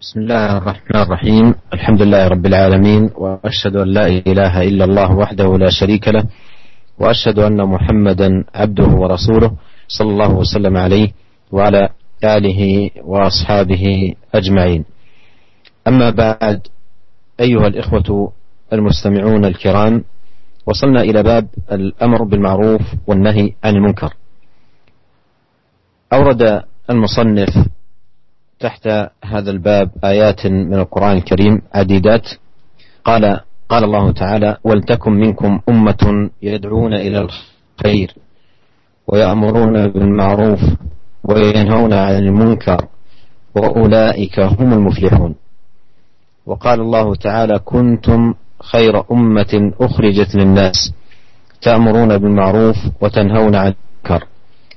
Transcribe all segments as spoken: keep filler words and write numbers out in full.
بسم الله الرحمن الرحيم. الحمد لله رب العالمين، وأشهد أن لا إله إلا الله وحده لا شريك له، وأشهد أن محمدا عبده ورسوله، صلى الله وسلم عليه وعلى آله وأصحابه أجمعين. أما بعد، أيها الإخوة المستمعون الكرام، وصلنا إلى باب الأمر بالمعروف والنهي عن المنكر. أورد المصنف تحت هذا الباب آيات من القرآن الكريم عديدات. قال قال الله تعالى: ولتكن منكم أمة يدعون إلى الخير ويأمرون بالمعروف وينهون عن المنكر وأولئك هم المفلحون. وقال الله تعالى: كنتم خير أمة أخرجت للناس تأمرون بالمعروف وتنهون عن المنكر.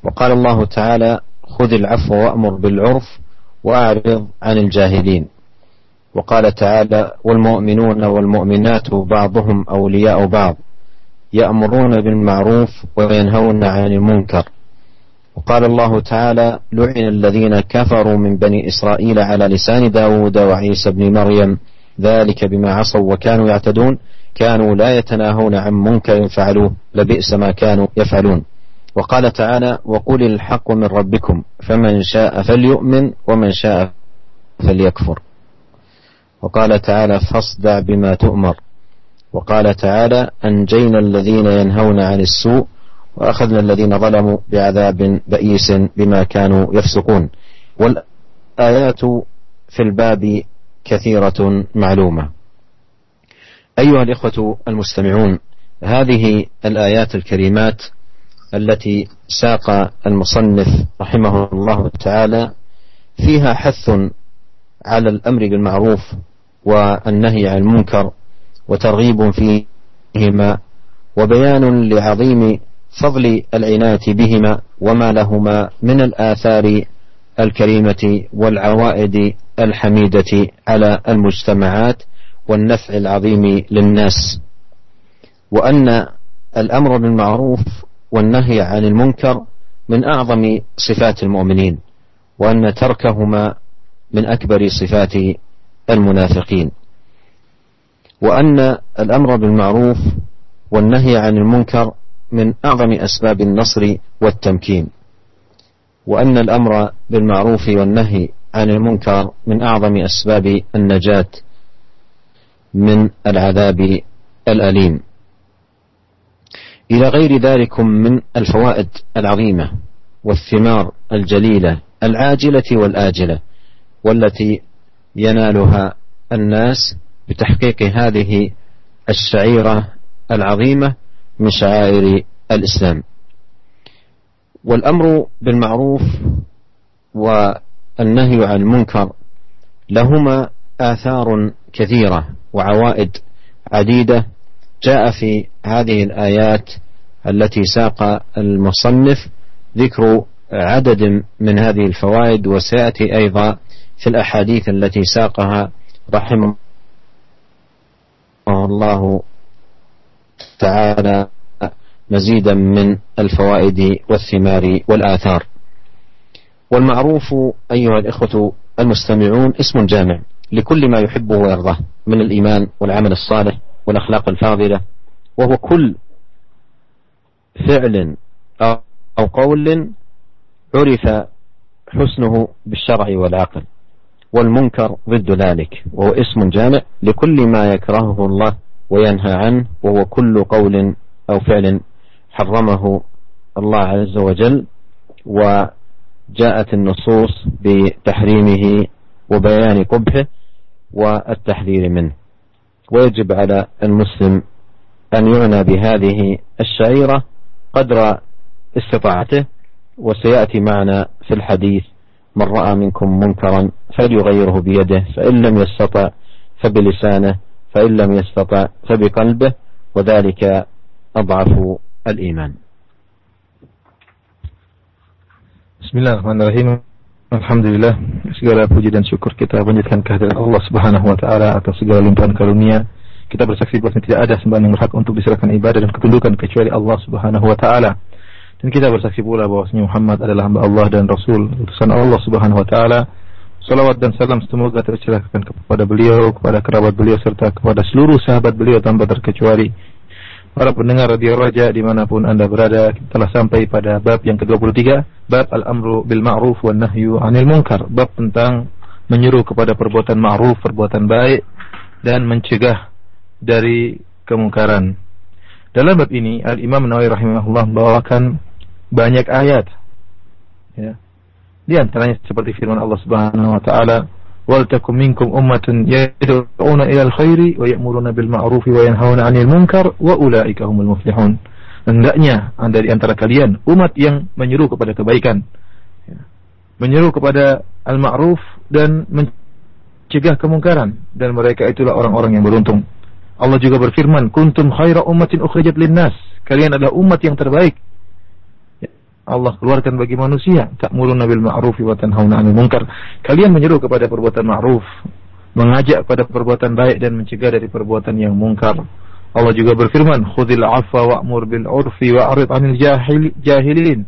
وقال الله تعالى: خذ العفو وأمر بالعرف وأعرض عن الجاهلين. وقال تعالى: والمؤمنون والمؤمنات بعضهم أولياء بعض يأمرون بالمعروف وينهون عن المنكر. وقال الله تعالى: لعن الذين كفروا من بني إسرائيل على لسان داود وعيسى بن مريم ذلك بما عصوا وكانوا يعتدون، كانوا لا يتناهون عن منكر فعلوه لبئس ما كانوا يفعلون. وقال تعالى: وقل الحق من ربكم فمن شاء فليؤمن ومن شاء فليكفر. وقال تعالى: فاصدع بما تؤمر. وقال تعالى: أنجينا الذين ينهون عن السوء وأخذنا الذين ظلموا بعذاب بئيس بما كانوا يفسقون. والآيات في الباب كثيرة معلومة. أيها الإخوة المستمعون، هذه الآيات الكريمات التي ساق المصنف رحمه الله تعالى فيها حث على الأمر بالمعروف والنهي عن المنكر وترغيب فيهما، وبيان لعظيم فضل العناية بهما وما لهما من الآثار الكريمة والعوائد الحميدة على المجتمعات والنفع العظيم للناس، وأن الأمر بالمعروف والنهي عن المنكر من أعظم صفات المؤمنين، وأن تركهما من أكبر صفات المنافقين، وأن الأمر بالمعروف والنهي عن المنكر من أعظم أسباب النصر والتمكين، وأن الأمر بالمعروف والنهي عن المنكر من أعظم أسباب النجاة من العذاب الأليم، إلى غير ذلك من الفوائد العظيمة والثمار الجليلة العاجلة والآجلة، والتي ينالها الناس بتحقيق هذه الشعيرة العظيمة من شعائر الإسلام. والأمر بالمعروف والنهي عن المنكر لهما آثار كثيرة وعوائد عديدة جاء في هذه الآيات التي ساق المصنف ذكر عدد من هذه الفوائد، وسيأتي أيضا في الأحاديث التي ساقها رحمه الله تعالى مزيدا من الفوائد والثمار والآثار. والمعروف أيها الإخوة المستمعون اسم جامع لكل ما يحبه ويرضاه من الإيمان والعمل الصالح والأخلاق الفاضلة، وهو كل فعل أو قول عرف حسنه بالشرع والعقل. والمنكر ضد ذلك، وهو اسم جامع لكل ما يكرهه الله وينهى عنه، وهو كل قول أو فعل حرمه الله عز وجل، وجاءت النصوص بتحريمه وبيان قبحه والتحذير منه. ويجب على المسلم أن يعنى بهذه الشعيرة قدر استطاعته، وسيأتي معنا في الحديث: من رأى منكم منكرا فليغيره بيده، فإن لم يستطع فبلسانه، فإن لم يستطع فبقلبه، وذلك أضعف الإيمان. بسم الله الرحمن الرحيم. Alhamdulillah, segala puji dan syukur kita panjatkan kehadirat Allah Subhanahu Wa Taala atas segala limpahan karunia. Kita bersaksi bahwa tidak ada sembahan yang berhak untuk diserahkan ibadah dan ketundukan kecuali Allah Subhanahu Wa Taala. Dan kita bersaksi pula bahwa Muhammad adalah hamba Allah dan Rasul, utusan Allah Subhanahu Wa Taala, Salawat dan salam semoga tercurahkan kepada beliau, kepada kerabat beliau, serta kepada seluruh sahabat beliau tanpa terkecuali. Para pendengar Radio Raja dimanapun anda berada, kita telah sampai pada bab yang kedua puluh tiga, bab al-amru bil ma'ruf wa nahyu anil munkar, bab tentang menyuruh kepada perbuatan ma'ruf, perbuatan baik, dan mencegah dari kemungkaran. Dalam bab ini Al-Imam Nawawi rahimahullah membawakan banyak ayat, ya. Di antaranya seperti firman Allah Subhanahu wa taala, "Wal takum minkum ummatun yad'una ilal khairi wa ya'muruna bil ma'rufi wa yanhauna 'anil munkar wa ulaika humul muflihun." Hendaknya ada di antara kalian umat yang menyeru kepada kebaikan, menyeru kepada al-ma'ruf dan mencegah kemungkaran, dan mereka itulah orang-orang yang beruntung. Allah juga berfirman, "Kuntum khaira ummatin ukhrijat linnas." Kalian adalah umat yang terbaik Allah keluarkan bagi manusia. Ta'muruna bil ma'rufi wa tanhauna 'anil munkar. Kalian menyeru kepada perbuatan ma'ruf, mengajak kepada perbuatan baik dan mencegah dari perbuatan yang mungkar. Allah juga berfirman, "Khudzil 'afwa wa'mur bil 'urfi wa'rid 'anil jahilin."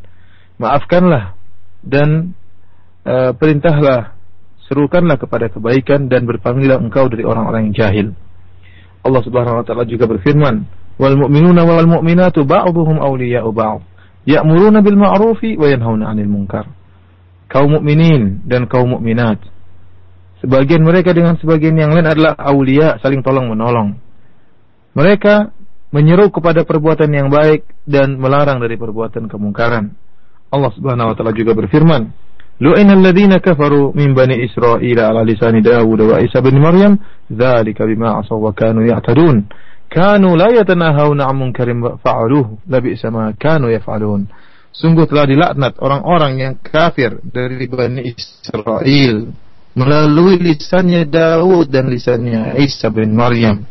Maafkanlah dan uh, perintahlah, serukanlah kepada kebaikan dan berpalinglah engkau dari orang-orang yang jahil. Allah Subhanahu wa taala juga berfirman, "Wal mu'minuna wal mu'minatu ba'dhuhum awliya'u ba'd." Ya'muruna bil ma'rufi wa yanhauna 'anil munkar. Kaum mukminin dan kaum mukminat, sebagian mereka dengan sebagian yang lain adalah aulia, saling tolong-menolong. Mereka menyeru kepada perbuatan yang baik dan melarang dari perbuatan kemungkaran. Allah Subhanahu wa taala juga berfirman, "Lu'inal ladzina kafaru min bani Israila 'ala lisani Dawud wa Isa bin Maryam, dzalika bima 'asaw wa kanu ya'tadun." Kanu la yatanahawna 'an munkarin fa'aluhu labisa ma kanu yaf'alun. Sungguh telah dilaknat orang-orang yang kafir dari Bani Israel melalui lisannya Daud dan lisannya Isa bin Maryam.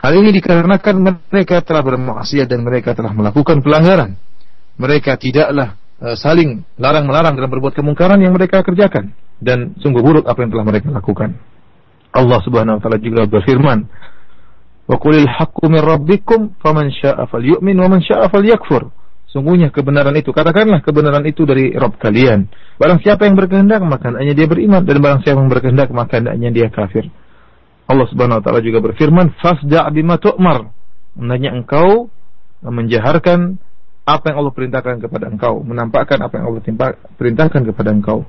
Hal ini dikarenakan mereka telah bermaksiat dan mereka telah melakukan pelanggaran. Mereka tidaklah uh, saling larang-melarang dalam berbuat kemungkaran yang mereka kerjakan, dan sungguh buruk apa yang telah mereka lakukan. Allah Subhanahu wa taala juga berfirman, "Wa qulil haqqu min rabbikum faman syaa'a falyu'min wa man syaa'a falyakfur." Sungguhnya kebenaran itu, katakanlah kebenaran itu dari Rabb kalian. Barang siapa yang berkehendak maka hendaknya dia beriman, dan barang siapa yang berkehendak maka hendaknya dia kafir. Allah Subhanahu wa taala juga berfirman, "Fasda' bima tu'mar." Hendaknya engkau menjaharkan apa yang Allah perintahkan kepada engkau, menampakkan apa yang Allah perintahkan kepada engkau.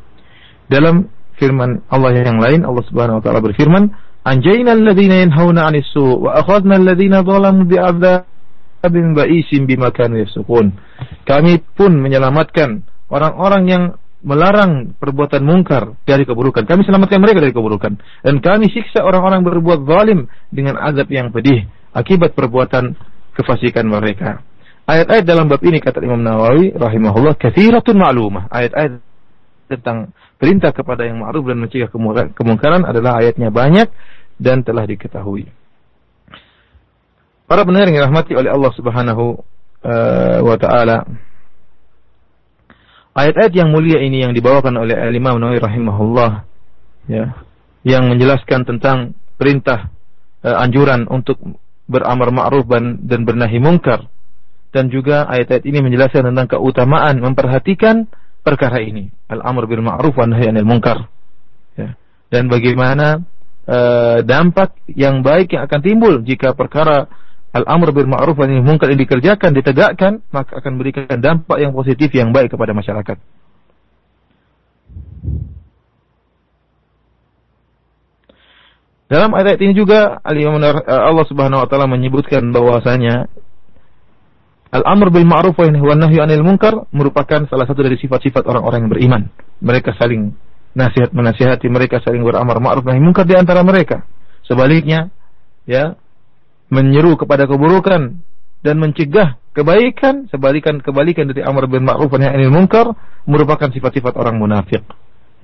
Dalam firman Allah yang lain, Allah Subhanahu wa taala berfirman, "Anjayna alladhina yanhauna 'anil su' wa akhadna alladhina zalamu bi'adzabin ba'isin bima kanu yafsukun." Kami pun menyelamatkan orang-orang yang melarang perbuatan mungkar dari keburukan. Kami selamatkan mereka dari keburukan, dan kami siksa orang-orang berbuat zalim dengan azab yang pedih akibat perbuatan kefasikan mereka. Ayat-ayat dalam bab ini, kata Imam Nawawi rahimahullah, katsiratun ma'lumah. Ayat-ayat tentang perintah kepada yang ma'ruf dan mencegah kemungkaran adalah ayatnya banyak dan telah diketahui. Para pendengar yang dirahmati oleh Allah Subhanahu wa taala, ayat-ayat yang mulia ini yang dibawakan oleh Imam Nawawi rahimahullah, ya, yang menjelaskan tentang perintah, uh, anjuran untuk beramar ma'ruf dan bernahi mungkar, dan juga ayat-ayat ini menjelaskan tentang keutamaan memperhatikan perkara ini, al-amr bil ma'ruf wa nahi 'anil munkar, ya. Dan bagaimana uh, dampak yang baik yang akan timbul jika perkara al-amr bil ma'ruf wa nahi 'anil munkar ini dikerjakan, ditegakkan, maka akan memberikan dampak yang positif yang baik kepada masyarakat. Dalam ayat ini juga Allah Subhanahu wa taala menyebutkan bahwasanya al-amr bil ma'ruf wa nahy 'anil munkar merupakan salah satu dari sifat-sifat orang-orang yang beriman. Mereka saling nasihat menasihati, mereka saling beramar ma'ruf nahi munkar di antara mereka. Sebaliknya, ya, menyeru kepada keburukan dan mencegah kebaikan, sebalikan kebalikan dari amar bil ma'ruf wa nahy 'anil munkar merupakan sifat-sifat orang munafik.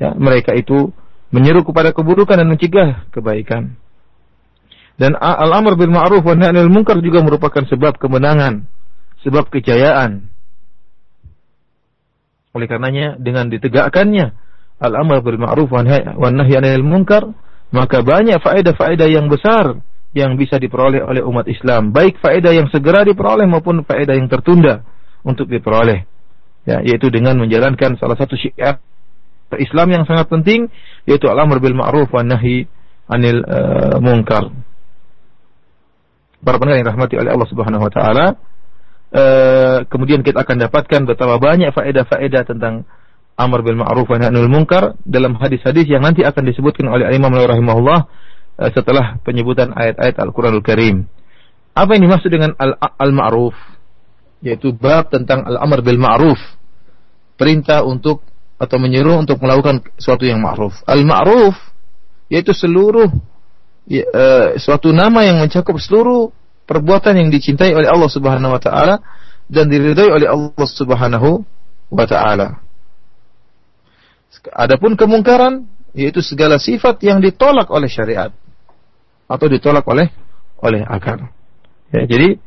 Ya, mereka itu menyeru kepada keburukan dan mencegah kebaikan. Dan al-amr bil ma'ruf wa nahy 'anil munkar juga merupakan sebab kemenangan, sebab kejayaan. Oleh karenanya, dengan ditegakkannya al-amr bil ma'ruf wa nahy 'anil munkar, maka banyak faedah-faedah yang besar yang bisa diperoleh oleh umat Islam, baik faedah yang segera diperoleh maupun faedah yang tertunda untuk diperoleh, ya, yaitu dengan menjalankan salah satu syiar Islam yang sangat penting, yaitu al-amr bil ma'ruf wa nahi anil uh, munkar. Para pendengar yang dirahmati oleh Allah Subhanahu wa taala, uh, kemudian kita akan dapatkan betapa banyak faedah-faedah tentang amr bil ma'ruf wa nahi anil munkar dalam hadis-hadis yang nanti akan disebutkan oleh Imam Nawawi rahimahullah uh, setelah penyebutan ayat-ayat Al-Qur'anul Karim. Apa yang dimaksud dengan al- al-ma'ruf? Yaitu bab tentang al-amr bil ma'ruf, perintah untuk atau menyeru untuk melakukan sesuatu yang ma'ruf. Al-ma'ruf yaitu seluruh ya, e, suatu nama yang mencakup seluruh perbuatan yang dicintai oleh Allah Subhanahu wa taala dan diridhai oleh Allah Subhanahu wa taala. Adapun kemungkaran yaitu segala sifat yang ditolak oleh syariat atau ditolak oleh oleh akal. Ya, jadi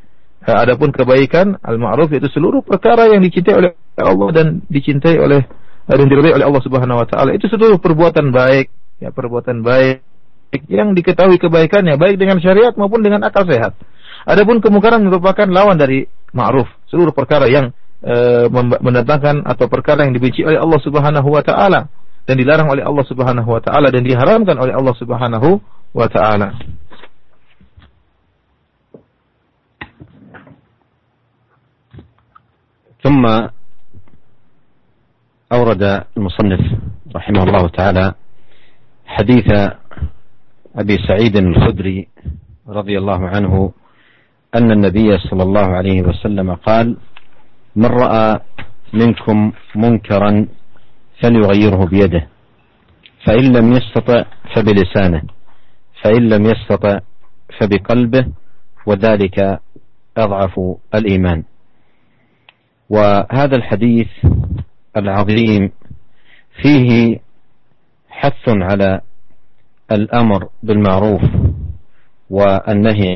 adapun kebaikan al-ma'ruf itu seluruh perkara yang dicintai oleh Allah dan dicintai oleh dan diridai oleh Allah Subhanahu wa taala. Itu seluruh perbuatan baik, ya perbuatan baik yang diketahui kebaikannya baik dengan syariat maupun dengan akal sehat. Adapun kemungkaran merupakan lawan dari ma'ruf, seluruh perkara yang e, mendatangkan atau perkara yang dibenci oleh Allah Subhanahu wa taala dan dilarang oleh Allah Subhanahu wa taala dan diharamkan oleh Allah Subhanahu wa taala. ثم أورد المصنف رحمه الله تعالى حديث أبي سعيد الخدري رضي الله عنه أن النبي صلى الله عليه وسلم قال: من رأى منكم منكرا فليغيره بيده، فإن لم يستطع فبلسانه، فإن لم يستطع فبقلبه، وذلك أضعف الإيمان. وهذا الحديث العظيم فيه حث على الأمر بالمعروف والنهي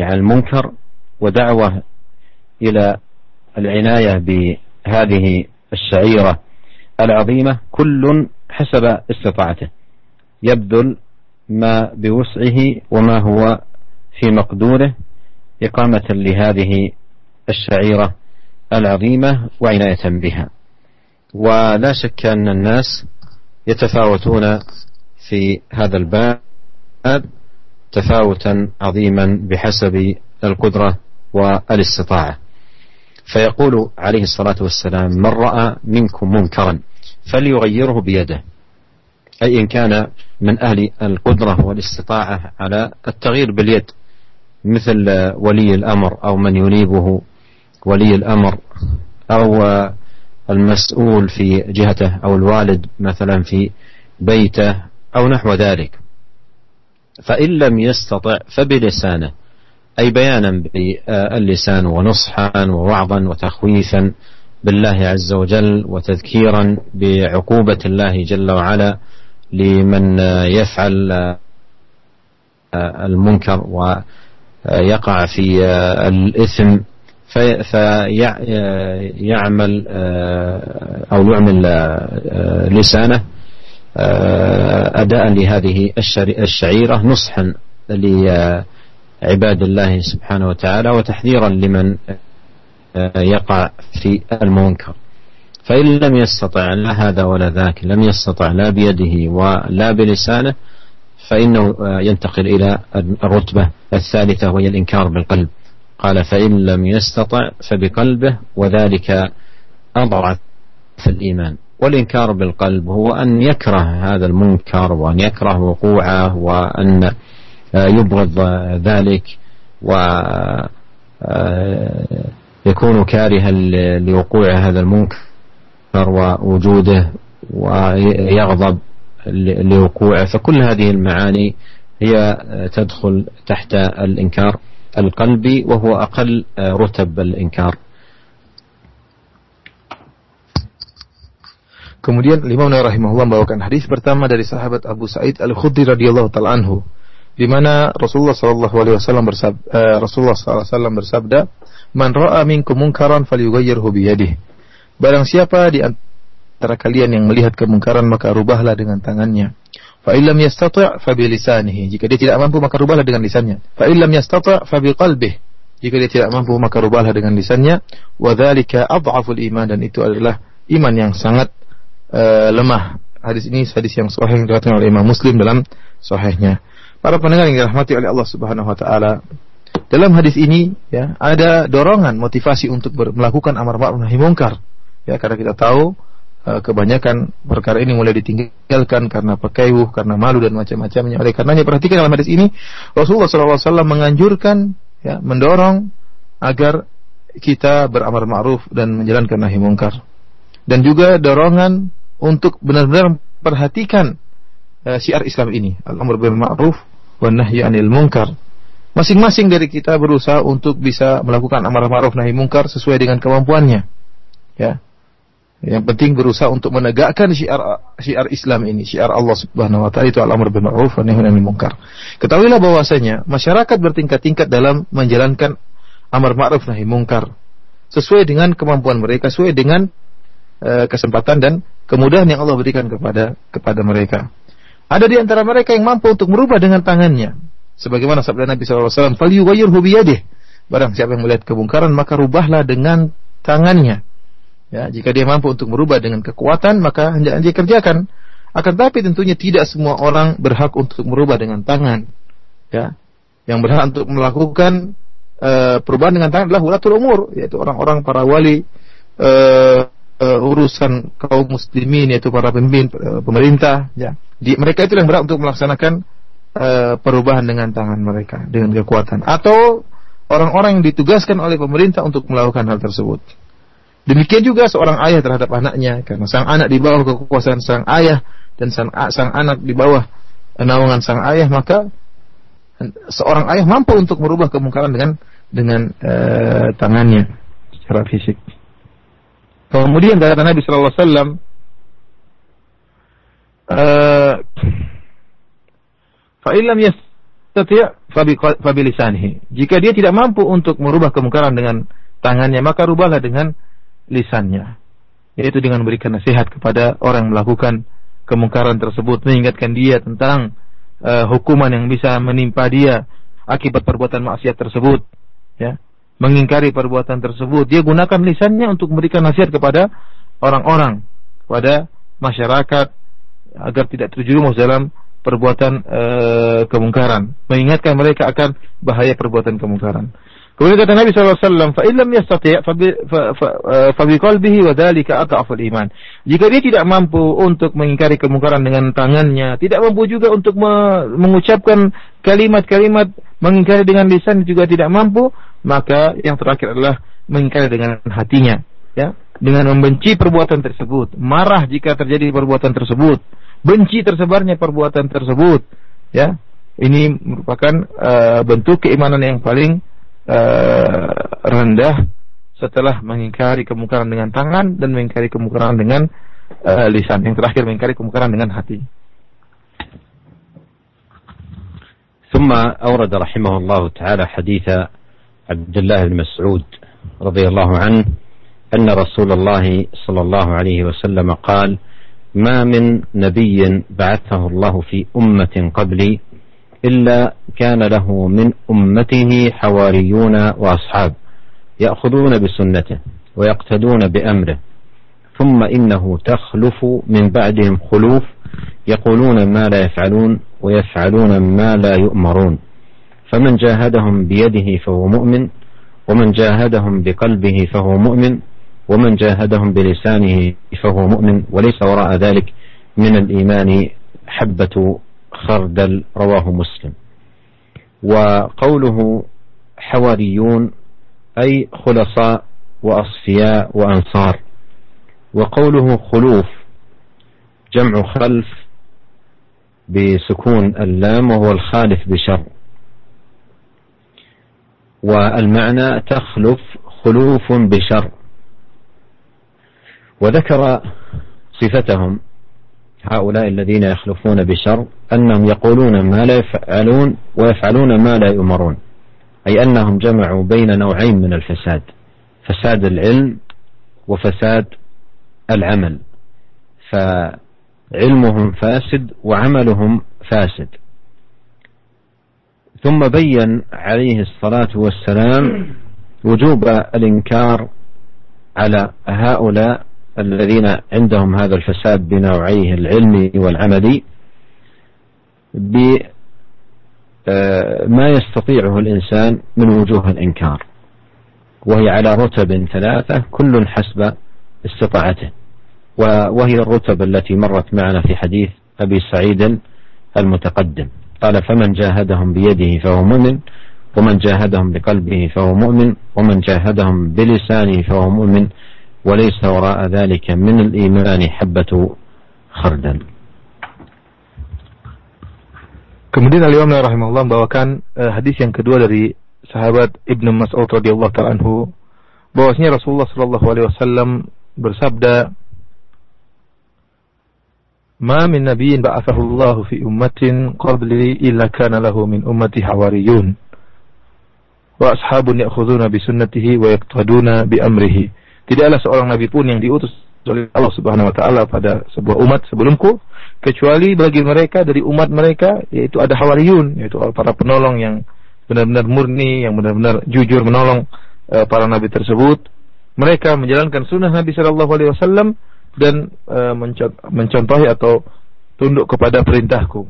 عن المنكر ودعوة إلى العناية بهذه الشعيرة العظيمة، كل حسب استطاعته، يبذل ما بوسعه وما هو في مقدوره إقامة لهذه الشعيرة العظيمة وعناية بها. ولا شك أن الناس يتفاوتون في هذا الباب تفاوتا عظيما بحسب القدرة والاستطاعة. فيقول عليه الصلاة والسلام: من رأى منكم منكرا فليغيره بيده، أي إن كان من أهل القدرة والاستطاعة على التغيير باليد، مثل ولي الأمر أو من ينيبه ولي الأمر أو المسؤول في جهته أو الوالد مثلا في بيته أو نحو ذلك. فإن لم يستطع فبلسانه، أي بيانا باللسان ونصحا ووعظا وتخويفا بالله عز وجل وتذكيرا بعقوبة الله جل وعلا لمن يفعل المنكر ويقع في الإثم، فيعمل أو يعمل لسانه أداء لهذه الشعيرة، نصحا لعباد الله سبحانه وتعالى وتحذيرا لمن يقع في المنكر. فإن لم يستطع لا هذا ولا ذاك، لم يستطع لا بيده ولا بلسانه، فإنه ينتقل إلى الرتبة الثالثة وهي الإنكار بالقلب. قال: فإن لم يستطع فبقلبه وذلك أضعف الإيمان. والإنكار بالقلب هو أن يكره هذا المنكر وأن يكره وقوعه وأن يبغض ذلك ويكون كارها لوقوع هذا المنكر ووجوده ويغضب لوقوعه. فكل هذه المعاني هي تدخل تحت الإنكار القلبي، وهو أقل رتب الإنكار. Kemudian Imam Nawawi rahimahullah membawakan hadis pertama dari sahabat Abu Sa'id Al-Khudri radhiyallahu taala anhu, di mana Rasulullah sallallahu alaihi wasallam bersabda eh, Rasulullah sallallahu alaihi wasallam bersabda, "Man ra'a minkum munkaran falyughayyirhu bi yadihi." Barang siapa di antara kalian yang melihat kemungkaran maka rubahlah dengan tangannya. Fa illam yastati' fa bi lisanihi. Jika dia tidak mampu maka rubahlah dengan lisannya. Fa illam yastati' fa bi qalbihi. Jika dia tidak mampu maka rubahlah dengan lisannya. Wa dzalika adhaful iman, dan itu adalah iman yang sangat uh, lemah. Hadis ini hadis yang sahih yang diriwayatkan oleh Imam Muslim dalam sahihnya. Para pendengar yang dirahmati oleh Allah Subhanahu wa taala, dalam hadis ini ya ada dorongan motivasi untuk ber- melakukan amar ma'ruf nahi mungkar. Ya, karena kita tahu kebanyakan perkara ini mulai ditinggalkan karena pekewuh, karena malu dan macam-macamnya. Oleh karenanya perhatikan dalam hadis ini Rasulullah shallallahu alaihi wasallam menganjurkan, ya, mendorong agar kita beramar ma'ruf dan menjalankan nahi mungkar. Dan juga dorongan untuk benar-benar perhatikan uh, syiar Islam ini, al-amr bil ma'ruf wan nahyi 'anil munkar. Masing-masing dari kita berusaha untuk bisa melakukan amar ma'ruf nahi mungkar sesuai dengan kemampuannya. Ya. Yang penting berusaha untuk menegakkan syiar syiar Islam ini, syiar Allah Subhanahu wa taala itu al-amr bil ma'ruf wa nahy 'anil munkar. Ketahuilah bahwasanya masyarakat bertingkat-tingkat dalam menjalankan amar ma'ruf nahy munkar sesuai dengan kemampuan mereka, sesuai dengan uh, kesempatan dan kemudahan yang Allah berikan kepada kepada mereka. Ada di antara mereka yang mampu untuk merubah dengan tangannya. Sebagaimana sabda Nabi sallallahu alaihi wasallam, "Falyughayyirhu bi yadihi." Barang siapa yang melihat kemungkaran maka rubahlah dengan tangannya. Ya, jika dia mampu untuk merubah dengan kekuatan maka hendaknya dia kerjakan. Akan tetapi tentunya tidak semua orang berhak untuk merubah dengan tangan. Ya, yang berhak untuk melakukan uh, perubahan dengan tangan adalah ulatul umur, yaitu orang-orang para wali uh, uh, urusan kaum muslimin, yaitu para pemimpin uh, pemerintah. Ya, di, mereka itu yang berhak untuk melaksanakan uh, perubahan dengan tangan mereka dengan kekuatan, atau orang-orang yang ditugaskan oleh pemerintah untuk melakukan hal tersebut. Demikian juga seorang ayah terhadap anaknya, karena sang anak di bawah kekuasaan sang ayah dan sang, sang anak di bawah naungan sang ayah, maka seorang ayah mampu untuk merubah kemungkaran dengan dengan uh, tangannya secara fisik. Kemudian kata Nabi sallallahu alaihi wasallam, fa illam yastati' fa bi lisanihi. Jika dia tidak mampu untuk merubah kemungkaran dengan tangannya, maka rubahlah dengan lisannya, yaitu dengan memberikan nasihat kepada orang yang melakukan kemungkaran tersebut, mengingatkan dia tentang uh, hukuman yang bisa menimpa dia akibat perbuatan maksiat tersebut, ya, mengingkari perbuatan tersebut. Dia gunakan lisannya untuk memberikan nasihat kepada orang-orang, kepada masyarakat, agar tidak terjerumus dalam perbuatan uh, kemungkaran, mengingatkan mereka akan bahaya perbuatan kemungkaran. Kemudian kata Nabi shallallahu alaihi wasallam, fa illam yastati' fa bi qalbihi wa dhalika adhaful iman. Jika dia tidak mampu untuk mengingkari kemungkaran dengan tangannya, tidak mampu juga untuk mengucapkan kalimat-kalimat mengingkari dengan lisan, juga tidak mampu, maka yang terakhir adalah mengingkari dengan hatinya, ya, dengan membenci perbuatan tersebut, marah jika terjadi perbuatan tersebut, benci tersebarnya perbuatan tersebut, ya. Ini merupakan uh, bentuk keimanan yang paling Uh, rendah setelah mengingkari kemungkaran dengan tangan dan mengingkari kemungkaran dengan uh, lisan. Yang terakhir mengingkari kemungkaran dengan hati. ثم أورد رحمه الله تعالى حديث عبد الله بن مسعود رضي الله عنه أن رسول الله صلى الله عليه وسلم قال: ما من نبي بعثه الله في أمة قبلي إلا كان له من أمته حواريون وأصحاب يأخذون بسنته ويقتدون بأمره ثم إنه تخلف من بعدهم خلوف يقولون ما لا يفعلون ويفعلون ما لا يؤمرون فمن جاهدهم بيده فهو مؤمن ومن جاهدهم بقلبه فهو مؤمن ومن جاهدهم بلسانه فهو مؤمن وليس وراء ذلك من الإيمان حبة خردل رواه مسلم. وقوله حواريون أي خلصاء وأصفياء وأنصار. وقوله خلوف جمع خلف بسكون اللام وهو الخالف بشر، والمعنى تخلف خلوف بشر. وذكر صفتهم هؤلاء الذين يخلفون بشر أنهم يقولون ما لا يفعلون ويفعلون ما لا يؤمرون، أي أنهم جمعوا بين نوعين من الفساد، فساد العلم وفساد العمل، فعلمهم فاسد وعملهم فاسد. ثم بين عليه الصلاة والسلام وجوب الإنكار على هؤلاء الذين عندهم هذا الفساد بنوعيه العلمي والعملي بما يستطيعه الإنسان من وجوه الإنكار، وهي على رتب ثلاثة كل حسب استطاعته، وهي الرتب التي مرت معنا في حديث أبي سعيد المتقدم قال: فمن جاهدهم بيده فهو مؤمن، ومن جاهدهم بقلبه فهو مؤمن، ومن جاهدهم بلسانه فهو مؤمن، وليس وراء ذلك من الإيمان حبة خردل. Kemudian Al-Imam rahimahullah membawakan uh, hadis yang kedua dari sahabat Ibnu Mas'ud radhiyallahu ta'ala anhu, bahwasanya Rasulullah sallallahu alaihi wasallam bersabda: "Ma min nabiyyin ba'athahu Allahu fi ummatin qabli illa kana lahu min ummati hawariyun wa ashabun ya'khuduna bi sunnatihi wa yaqtaduna bi amrihi." Tidaklah seorang nabi pun yang diutus oleh Allah Subhanahu wa taala pada sebuah umat sebelumku kecuali bagi mereka dari umat mereka yaitu ada hawariyun, yaitu para penolong yang benar-benar murni, yang benar-benar jujur menolong uh, para nabi tersebut. Mereka menjalankan sunnah Nabi sallallahu alaihi wasallam dan uh, mencontohi atau tunduk kepada perintahku.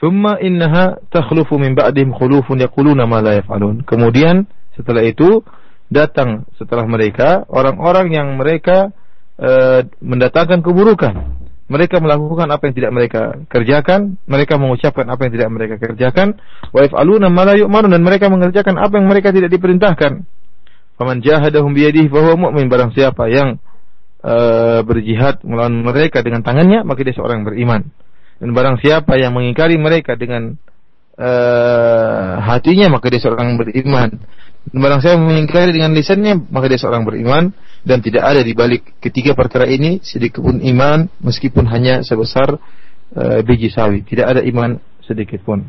Thumma innaha takhlufu min ba'dihim khulufun yaquluna ma la yaf'alun. Kemudian setelah itu datang setelah mereka orang-orang yang mereka uh, mendatangkan keburukan. Mereka melakukan apa yang tidak mereka kerjakan, mereka mengucapkan apa yang tidak mereka kerjakan, wa yaf'aluna ma la yu'marun, dan mereka mengerjakan apa yang mereka tidak diperintahkan. Faman jahadahum biyadihi fa huwa mu'min, barang siapa yang berjihad melawan mereka dengan tangannya maka dia seorang beriman, dan barang siapa yang mengingkari mereka dengan uh, hatinya maka dia seorang beriman, dan barang siapa mengingkari dengan lisannya maka dia seorang beriman, dan tidak ada di balik ketiga perkara ini sedikit pun iman meskipun hanya sebesar uh, biji sawi, tidak ada iman sedikit pun.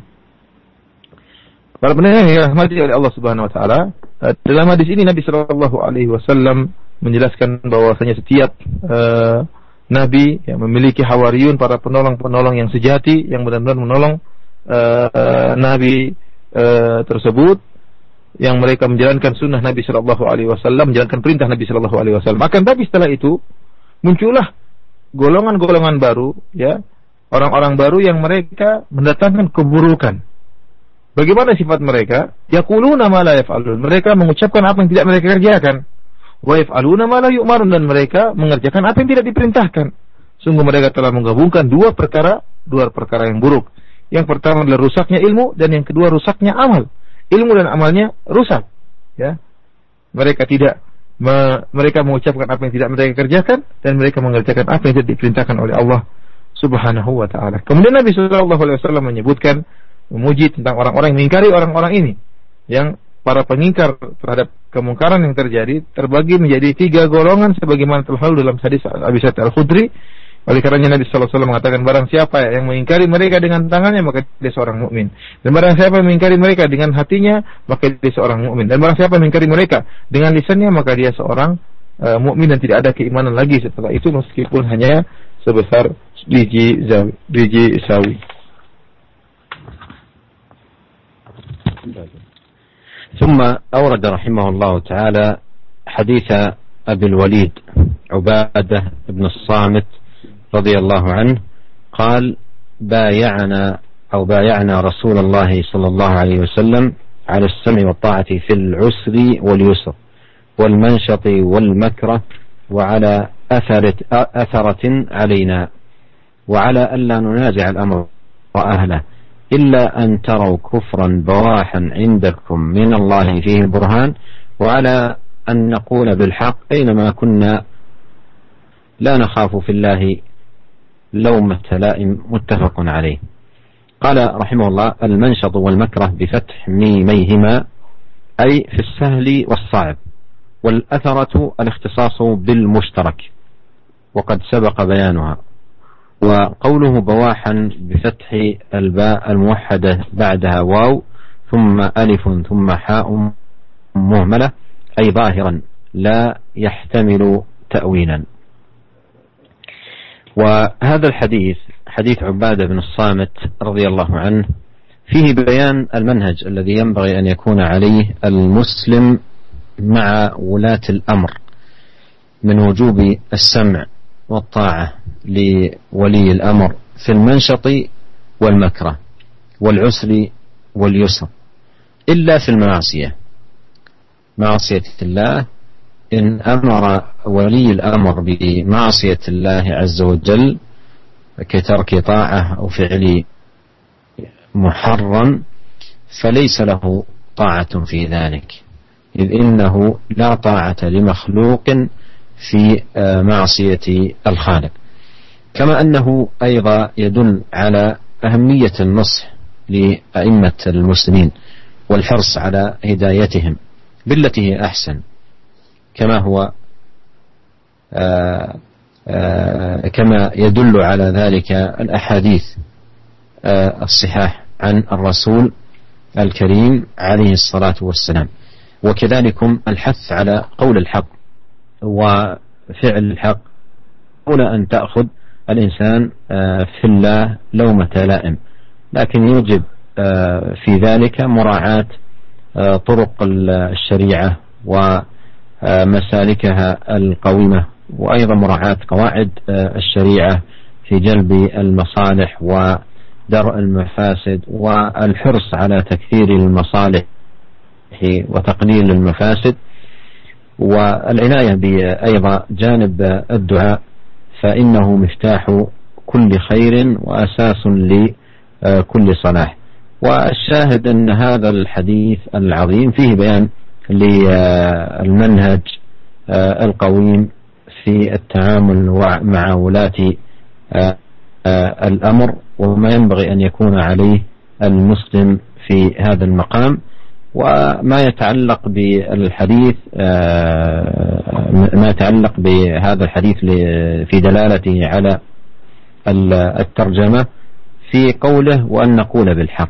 Para pendengar yang dirahmati oleh Allah Subhanahu wa taala, dalam hadis ini Nabi sallallahu alaihi wasallam menjelaskan bahwasanya setiap uh, nabi yang memiliki hawariyun, para penolong-penolong yang sejati yang benar-benar menolong uh, uh, nabi uh, tersebut, yang mereka menjalankan sunnah Nabi sallallahu alaihi wasallam, menjalankan perintah Nabi sallallahu alaihi wasallam. Akan tapi setelah itu muncullah golongan-golongan baru, ya, orang-orang baru yang mereka mendatangkan keburukan. Bagaimana sifat mereka? Yaquluna ma la yaf'alun. Mereka mengucapkan apa yang tidak mereka kerjakan. Wa yaf'aluna ma la yu'marun, dan mereka mengerjakan apa yang tidak diperintahkan. Sungguh mereka telah menggabungkan dua perkara, dua perkara yang buruk. Yang pertama adalah rusaknya ilmu, dan yang kedua rusaknya amal. Ilmu dan amalnya rusak, ya. Mereka tidak me, mereka mengucapkan apa yang tidak mereka kerjakan, dan mereka mengerjakan apa yang tidak diperintahkan oleh Allah Subhanahu wa taala. Kemudian Nabi sallallahu alaihi wasallam menyebutkan, memuji tentang orang-orang yang mengingkari orang-orang ini. Yang para pengingkar terhadap kemungkaran yang terjadi terbagi menjadi tiga golongan sebagaimana telah lalu dalam hadis Abi Sa'id Al-Khudri. Oleh karenanya Nabi sallallahu alaihi wasallam mengatakan, barang siapa yang mengingkari mereka dengan tangannya maka dia seorang mukmin, dan barang siapa yang mengingkari mereka dengan hatinya maka dia seorang mukmin, dan barang siapa yang mengingkari mereka dengan lisannya maka dia seorang uh, mukmin, dan tidak ada keimanan lagi setelah itu meskipun hanya sebesar biji biji sawi. ثم أورد رحمه الله تعالى حديث أبي الوليد عبادة بن الصامت رضي الله عنه قال: بايعنا أو بايعنا رسول الله صلى الله عليه وسلم على السمع والطاعة في العسر واليسر والمنشط والمكره وعلى أثرة, أثرة علينا وعلى ألا ننازع الأمر وأهله إلا أن تروا كفرا بواحا عندكم من الله فيه البرهان وعلى أن نقول بالحق أينما كنا لا نخاف في الله لومة لائم متفق عليه. قال رحمه الله: المنشط والمكره بفتح ميميهما أي في السهل والصعب، والأثرة الاختصاص بالمشترك وقد سبق بيانها، وقوله بواحا بفتح الباء الموحدة بعدها واو ثم ألف ثم حاء مهملة أي ظاهرا لا يحتمل تأويلا. وهذا الحديث حديث عبادة بن الصامت رضي الله عنه فيه بيان المنهج الذي ينبغي أن يكون عليه المسلم مع ولاة الأمر من وجوب السمع والطاعة لولي الأمر في المنشط والمكره والعسر واليسر، إلا في المعصية، معصية الله. إن أمر ولي الأمر بمعصية الله عز وجل كترك طاعة أو فعل محرم فليس له طاعة في ذلك، إذ إنه لا طاعة لمخلوق في معصية الخالق. كما أنه أيضا يدل على أهمية النصح لأئمة المسلمين والحرص على هدايتهم بالتي هي أحسن، كما هو آآ آآ كما يدل على ذلك الأحاديث الصحاح عن الرسول الكريم عليه الصلاة والسلام، وكذلك الحث على قول الحق وفعل الحق دون أن تأخذ الإنسان في الله لومة لائم، لكن يجب في ذلك مراعاة طرق الشريعة ومسالكها القويمة، وأيضا مراعاة قواعد الشريعة في جلب المصالح ودرء المفاسد، والحرص على تكثير المصالح وتقليل المفاسد، والعناية بأيضا جانب الدعاء، فإنه مفتاح كل خير وأساس لكل صلاح. والشاهد أن هذا الحديث العظيم فيه بيان للمنهج القويم في التعامل مع ولاة الأمر، وما ينبغي أن يكون عليه المسلم في هذا المقام. وما يتعلق بالحديث ما يتعلق بهذا الحديث في دلالته على الترجمة في قوله وأن نقول بالحق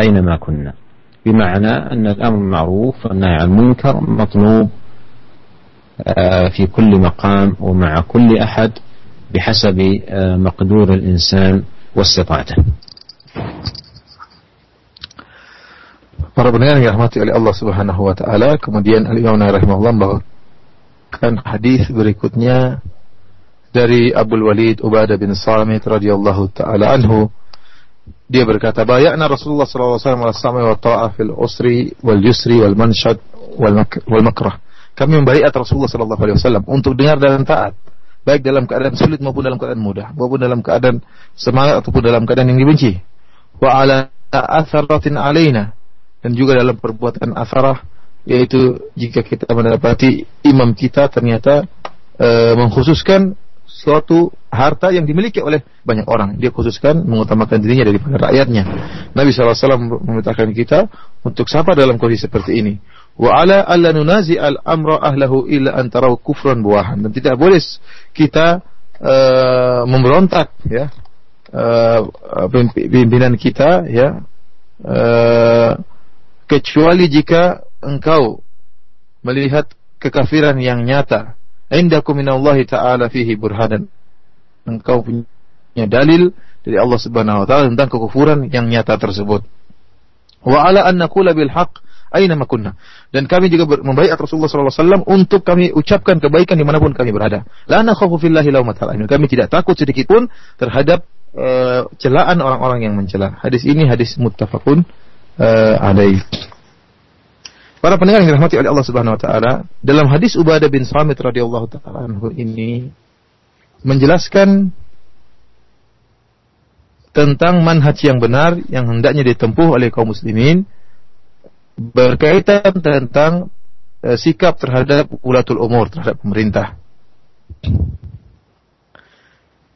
أينما كنا، بمعنى أن الأمر معروف والنهي عن المنكر مطلوب في كل مقام ومع كل أحد بحسب مقدور الإنسان واستطاعته. Para pendengar yang dirahmati oleh Allah Subhanahu wa taala, kemudian Al-Imam Nawawi rahimahullah membawakan hadis berikutnya dari Abdul Walid Ubadah bin Samit radhiyallahu taala anhu. Dia berkata, "Bay'na Rasulullah sallallahu alaihi wasallam ala sam'i wa ta'ah fil usri wal yusri wal manshad wal makrah." Kami membaiat Rasulullah sallallahu alaihi wasallam untuk dengar dan taat, baik dalam keadaan sulit maupun dalam keadaan mudah, maupun dalam keadaan semangat ataupun dalam keadaan yang dibenci. Wa ala atharatin alaina, dan juga dalam perbuatan asarah, yaitu jika kita mendapati imam kita ternyata e, mengkhususkan suatu harta yang dimiliki oleh banyak orang, dia khususkan mengutamakan dirinya daripada rakyatnya. Nabi sallallahu alaihi wasallam memerintahkan kita untuk sabar dalam kondisi seperti ini. Wa ala alla nunazi al amra ahlahu illa an taraw kufran buahan, dan tidak boleh kita e, memberontak ya e, pimpinan kita ya e, kecuali jika engkau melihat kekafiran yang nyata. Indakum minallahi ta'ala fihi burhanan, engkau punya dalil dari Allah Subhanahu wa taala tentang kekufuran yang nyata tersebut. Wa ala an naqula bil haqq ainama kunna, dan kami juga membaiat Rasulullah sallallahu alaihi wasallam untuk kami ucapkan kebaikan dimanapun kami berada. La nakhafu fillahi laumatal ain, kami tidak takut sedikit pun terhadap uh, celaan orang-orang yang mencela. Hadis ini hadis muttafaqun Uh, alaih. Para pendengar yang dirahmati oleh Allah Subhanahu wa taala, dalam hadis Ubadah bin Samit radhiyallahu taala anhu ini menjelaskan tentang manhaj yang benar yang hendaknya ditempuh oleh kaum muslimin berkaitan tentang uh, sikap terhadap ulatul umur, terhadap pemerintah.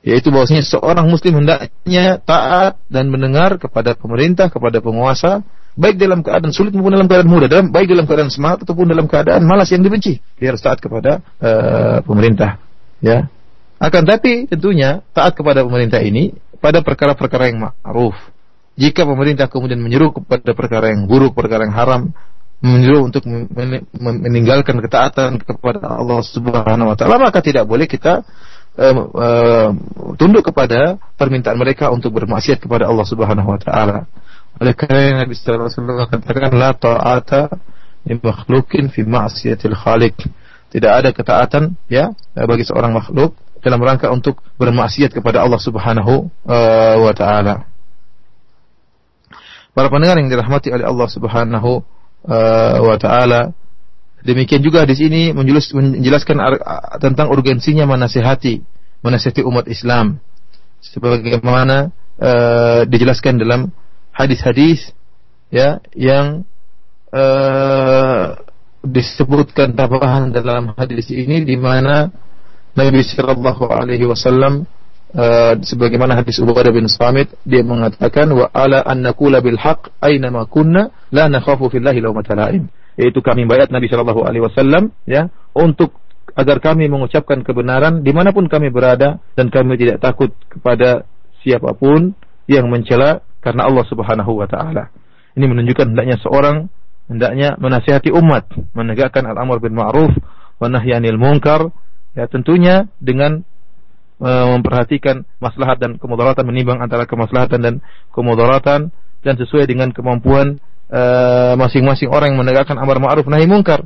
Yaitu bahwasanya seorang muslim hendaknya taat dan mendengar kepada pemerintah, kepada penguasa, baik dalam keadaan sulit maupun dalam keadaan mudah, dalam baik dalam keadaan semangat ataupun dalam keadaan malas yang dibenci, dia harus taat kepada uh, pemerintah ya. Akan tapi tentunya taat kepada pemerintah ini pada perkara-perkara yang ma'ruf. Jika pemerintah kemudian menyeru kepada perkara yang buruk, perkara yang haram, menyeru untuk meninggalkan ketaatan kepada Allah Subhanahu wa taala, maka tidak boleh kita Uh, uh, tunduk kepada permintaan mereka untuk bermaksiat kepada Allah Subhanahu wa taala. Oleh karena Nabi sallallahu alaihi wasallam katakan la ta'ata li makhluqin fi ma'siyatil khaliq, tidak ada ketaatan ya bagi seorang makhluk dalam rangka untuk bermaksiat kepada Allah Subhanahu wa taala. Para pendengar yang dirahmati oleh Allah Subhanahu wa taala, demikian juga di sini menjelaskan tentang urgensinya menasihati menasihati umat Islam sebagaimana uh, dijelaskan dalam hadis-hadis ya yang uh, disebutkan tambahan dalam hadis ini, di mana Nabi sallallahu alaihi wasallam uh, sebagaimana hadis Ubadah bin Samit, dia mengatakan wa ala annaqula bil haqq aina ma kunna la nakhafu fillahi lawmata la'im, yaitu kami bayat Nabi sallallahu alaihi wasallam ya untuk agar kami mengucapkan kebenaran dimanapun kami berada, dan kami tidak takut kepada siapapun yang mencela karena Allah Subhanahu wa taala. Ini menunjukkan hendaknya seorang hendaknya menasihati umat, menegakkan al-amr bil ma'ruf wa nahyi 'anil munkar. Ya, tentunya dengan e, memperhatikan maslahat dan kemudaratan, menimbang antara kemaslahatan dan kemudaratan, dan sesuai dengan kemampuan e, masing-masing orang yang menegakkan amar ma'ruf nahi munkar,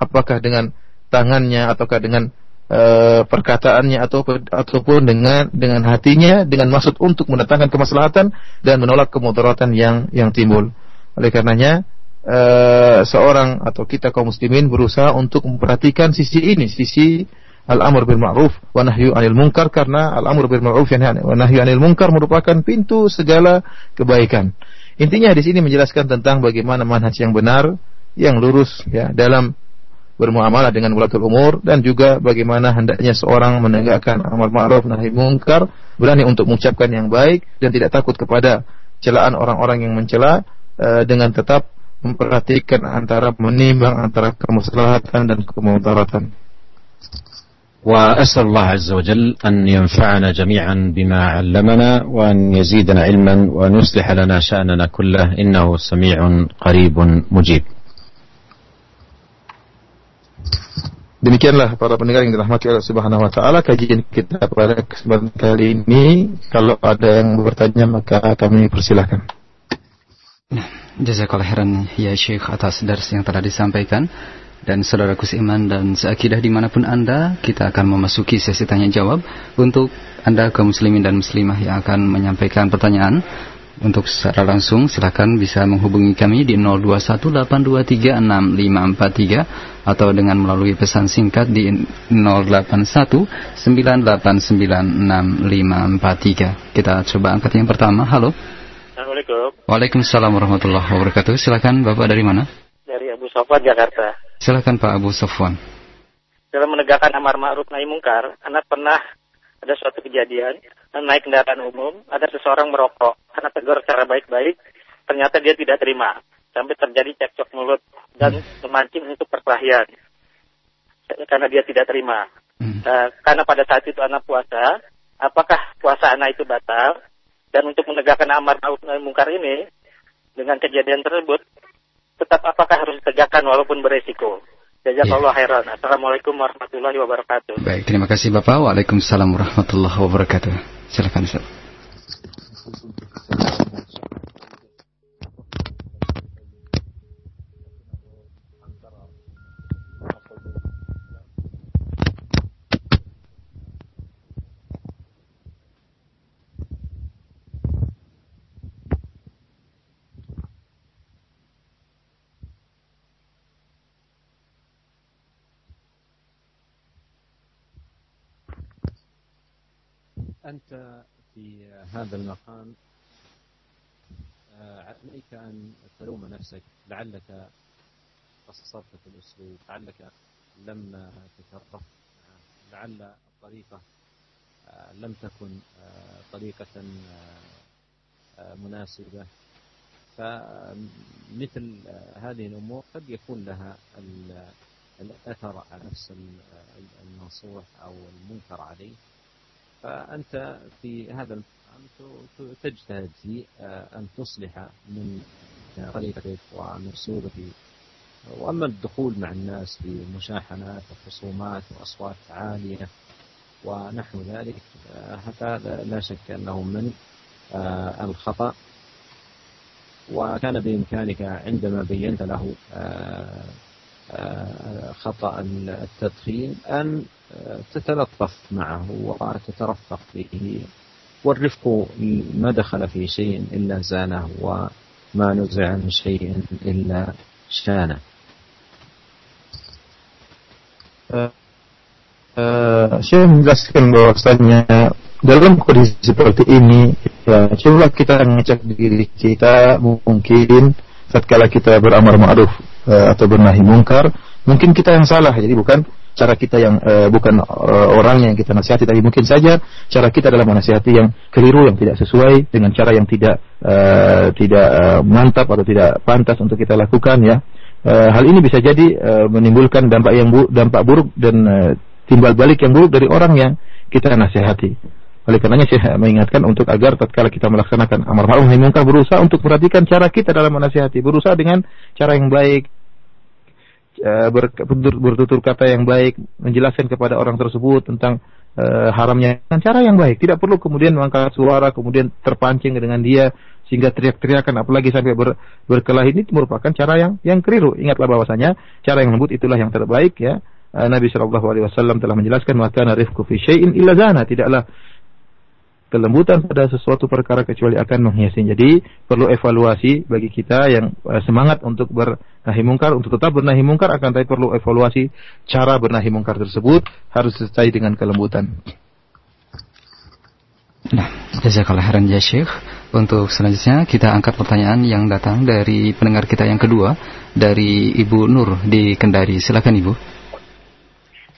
apakah dengan tangannya ataukah dengan e, perkataannya atau ataupun dengan dengan hatinya, dengan maksud untuk mendatangkan kemaslahatan dan menolak kemudaratan yang yang timbul. Oleh karenanya Uh, seorang atau kita kaum muslimin berusaha untuk memperhatikan sisi ini, sisi al-amr bil ma'ruf wa nahyi 'anil munkar, karena al-amr bil ma'ruf wa nahyi 'anil munkar merupakan pintu segala kebaikan. Intinya di sini menjelaskan tentang bagaimana manhaj yang benar, yang lurus ya dalam bermuamalah dengan ulatul umur, dan juga bagaimana hendaknya seorang menegakkan amar ma'ruf nahi munkar, berani untuk mengucapkan yang baik dan tidak takut kepada celaan orang-orang yang mencela, uh, dengan tetap memperhatikan antara menimbang antara kemaslahatan dan kemudaratan. Wa asallallahu azza wa jalla an yanfa'ana jami'an bima 'allamana wa an yazidana 'ilman wa an yuslih lana sya'nana kullahu innahu samii'un qaribun mujib. Demikianlah para pendengar yang dirahmati Allah Subhanahu wa taala kajian kita pada kesempatan kali ini. Kalau ada yang bertanya maka kami persilakan. Jazakallahu khairan ya Syekh atas dars yang telah disampaikan. Dan saudaraku seiman dan seakidah dimanapun anda, kita akan memasuki sesi tanya jawab untuk anda kaum muslimin dan muslimah yang akan menyampaikan pertanyaan. Untuk secara langsung silakan bisa menghubungi kami di nol dua satu delapan dua tiga enam lima empat tiga atau dengan melalui pesan singkat di nol delapan satu sembilan delapan sembilan enam lima empat tiga. Kita coba angkat yang pertama. Halo. Assalamualaikum. Waalaikumsalam warahmatullahi wabarakatuh. Silakan Bapak, dari mana? Dari Abu Sofwan, Jakarta. Silakan Pak Abu Sofwan. Dalam menegakkan amar ma'ruf nahi munkar, anak pernah ada suatu kejadian, naik kendaraan umum, ada seseorang merokok. Anak tegur secara baik-baik, ternyata dia tidak terima. Sampai terjadi cekcok mulut dan hmm. memancing untuk perkelahian. Karena dia tidak terima. Hmm. Uh, karena pada saat itu anak puasa, apakah puasa anak itu batal? Dan untuk menegakkan amar ma'ruf nahi munkar ini dengan kejadian tersebut, tetap apakah harus ditegakkan walaupun beresiko? Jazakallahu khairan. Assalamualaikum warahmatullahi wabarakatuh. Baik, terima kasih Bapak. Waalaikumsalam warahmatullahi wabarakatuh. Silakan Ustaz. أنت في هذا المقام عليك أن تلوم نفسك، لعلك قصرت في الأسلوب، لعلك لم تترف، لعل الطريقة لم تكن طريقة مناسبة، فمثل هذه الأمور قد يكون لها الأثر على نفس المنصوح أو المنكر عليه. فأنت في هذا المقام تجتهد في أن تصلح من طريقتك ومن أسلوبك، وأما الدخول مع الناس في مشاحنات وخصومات وأصوات عالية ونحو ذلك هذا لا شك أنه من الخطأ، وكان بإمكانك عندما بينت له خطأ التدخين أن تتلطف معه وتترفق به، والرفق ما دخل في شيء إلا زانه، وما نزع من شيء إلا شانه. Saya menjelaskan bahwasannya dalam kondisi seperti ini, ya, coba kita mengecek diri kita. Mungkin tatkala kita beramar ma'ruf uh, atau bernahi mungkar, mungkin kita yang salah. Jadi bukan cara kita yang uh, bukan uh, orangnya yang kita nasihati, tapi mungkin saja cara kita dalam menasihati yang keliru, yang tidak sesuai dengan cara yang tidak uh, tidak uh, mantap atau tidak pantas untuk kita lakukan, ya. Uh, hal ini bisa jadi uh, menimbulkan dampak yang bu- dampak buruk dan uh, timbal balik yang buruk dari orang yang kita nasihati. Oleh karenanya saya mengingatkan untuk agar tatkala kita melaksanakan amar ma'ruf nahi munkar, berusaha untuk perhatikan cara kita dalam menasihati, berusaha dengan cara yang baik, uh, ber- bertutur kata yang baik, menjelaskan kepada orang tersebut tentang uh, haramnya dengan cara yang baik. Tidak perlu kemudian mengangkat suara, kemudian terpancing dengan dia sehingga teriak-teriakan, apalagi sampai ber, berkelahi. Ini merupakan cara yang yang keliru. Ingatlah bahwasanya cara yang lembut itulah yang terbaik, ya. Nabi shallallahu alaihi wasallam telah menjelaskan, wa kana rifqu fi syai'in illa zana, tidaklah kelembutan pada sesuatu perkara kecuali akan menghiasinya. Jadi perlu evaluasi bagi kita yang semangat untuk bernahi mungkar, untuk tetap bernahi mungkar, akan tapi perlu evaluasi cara bernahi mungkar tersebut harus sesuai dengan kelembutan. Nah, jazakallahu khairan ya Syekh. Untuk selanjutnya kita angkat pertanyaan yang datang dari pendengar kita yang kedua, dari Ibu Nur di Kendari. Silakan Ibu.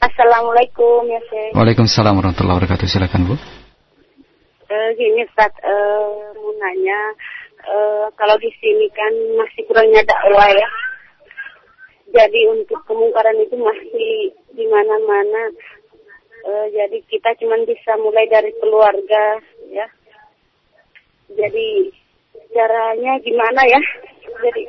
Assalamualaikum ya Syekh. Waalaikumsalam warahmatullahi wabarakatuh. Silakan Bu. Eh gini Ustaz, eh mau nanya, eh kalau di sini kan masih kurangnya dakwah, ya. Jadi untuk kemungkaran itu masih di mana-mana. Uh, jadi kita cuman bisa mulai dari keluarga, ya. Jadi caranya gimana, ya? Jadi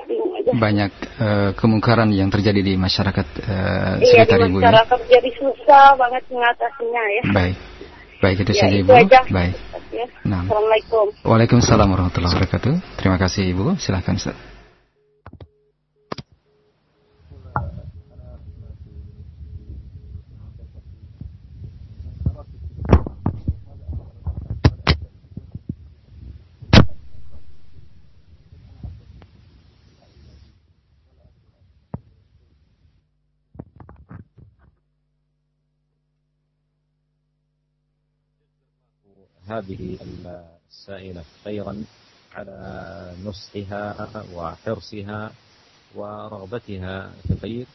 banyak uh, kemungkaran yang terjadi di masyarakat uh, iya, sekitar Ibu. Iya, masyarakat ya. Jadi susah banget mengatasinya, ya. Baik. Baik, itu ya, saja Ibu. Itu baik. Ya. Nah. Assalamualaikum. Waalaikumsalam warahmatullahi wabarakatuh. Terima kasih Ibu. Silakan Ustaz. هذه السائلة خيرا على نصحها وحرصها ورغبتها في الخير،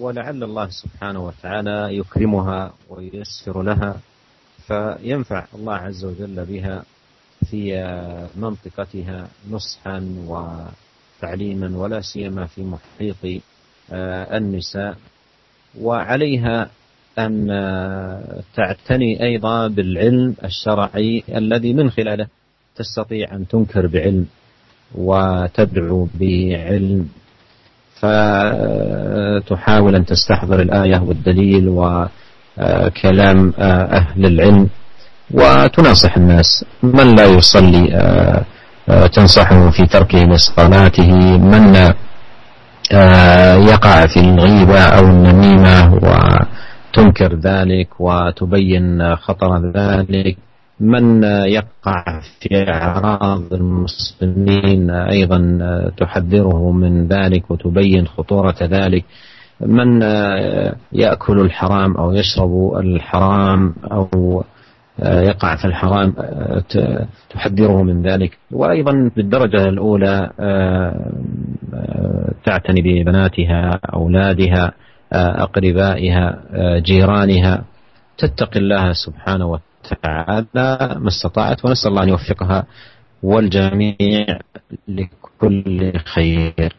ولعل الله سبحانه وتعالى يكرمها وييسر لها فينفع الله عز وجل بها في منطقتها نصحا وتعليما، ولا سيما في محيط النساء. وعليها أن تعتني أيضا بالعلم الشرعي الذي من خلاله تستطيع أن تنكر بعلم وتدعو بعلم، فتحاول أن تستحضر الآية والدليل وكلام أهل العلم وتناصح الناس. من لا يصلي تنصحه في تركه لصلاته، من يقع في الغيبة أو النميمة و تنكر ذلك وتبين خطر ذلك، من يقع في أعراض المسلمين أيضا تحذره من ذلك وتبين خطورة ذلك، من يأكل الحرام أو يشرب الحرام أو يقع في الحرام تحذره من ذلك. وأيضا بالدرجة الأولى تعتني ببناتها أولادها أقربائها جيرانها، تتقي الله سبحانه وتعالى ما استطاعت، ونسأل الله أن يوفقها والجميع لكل خير.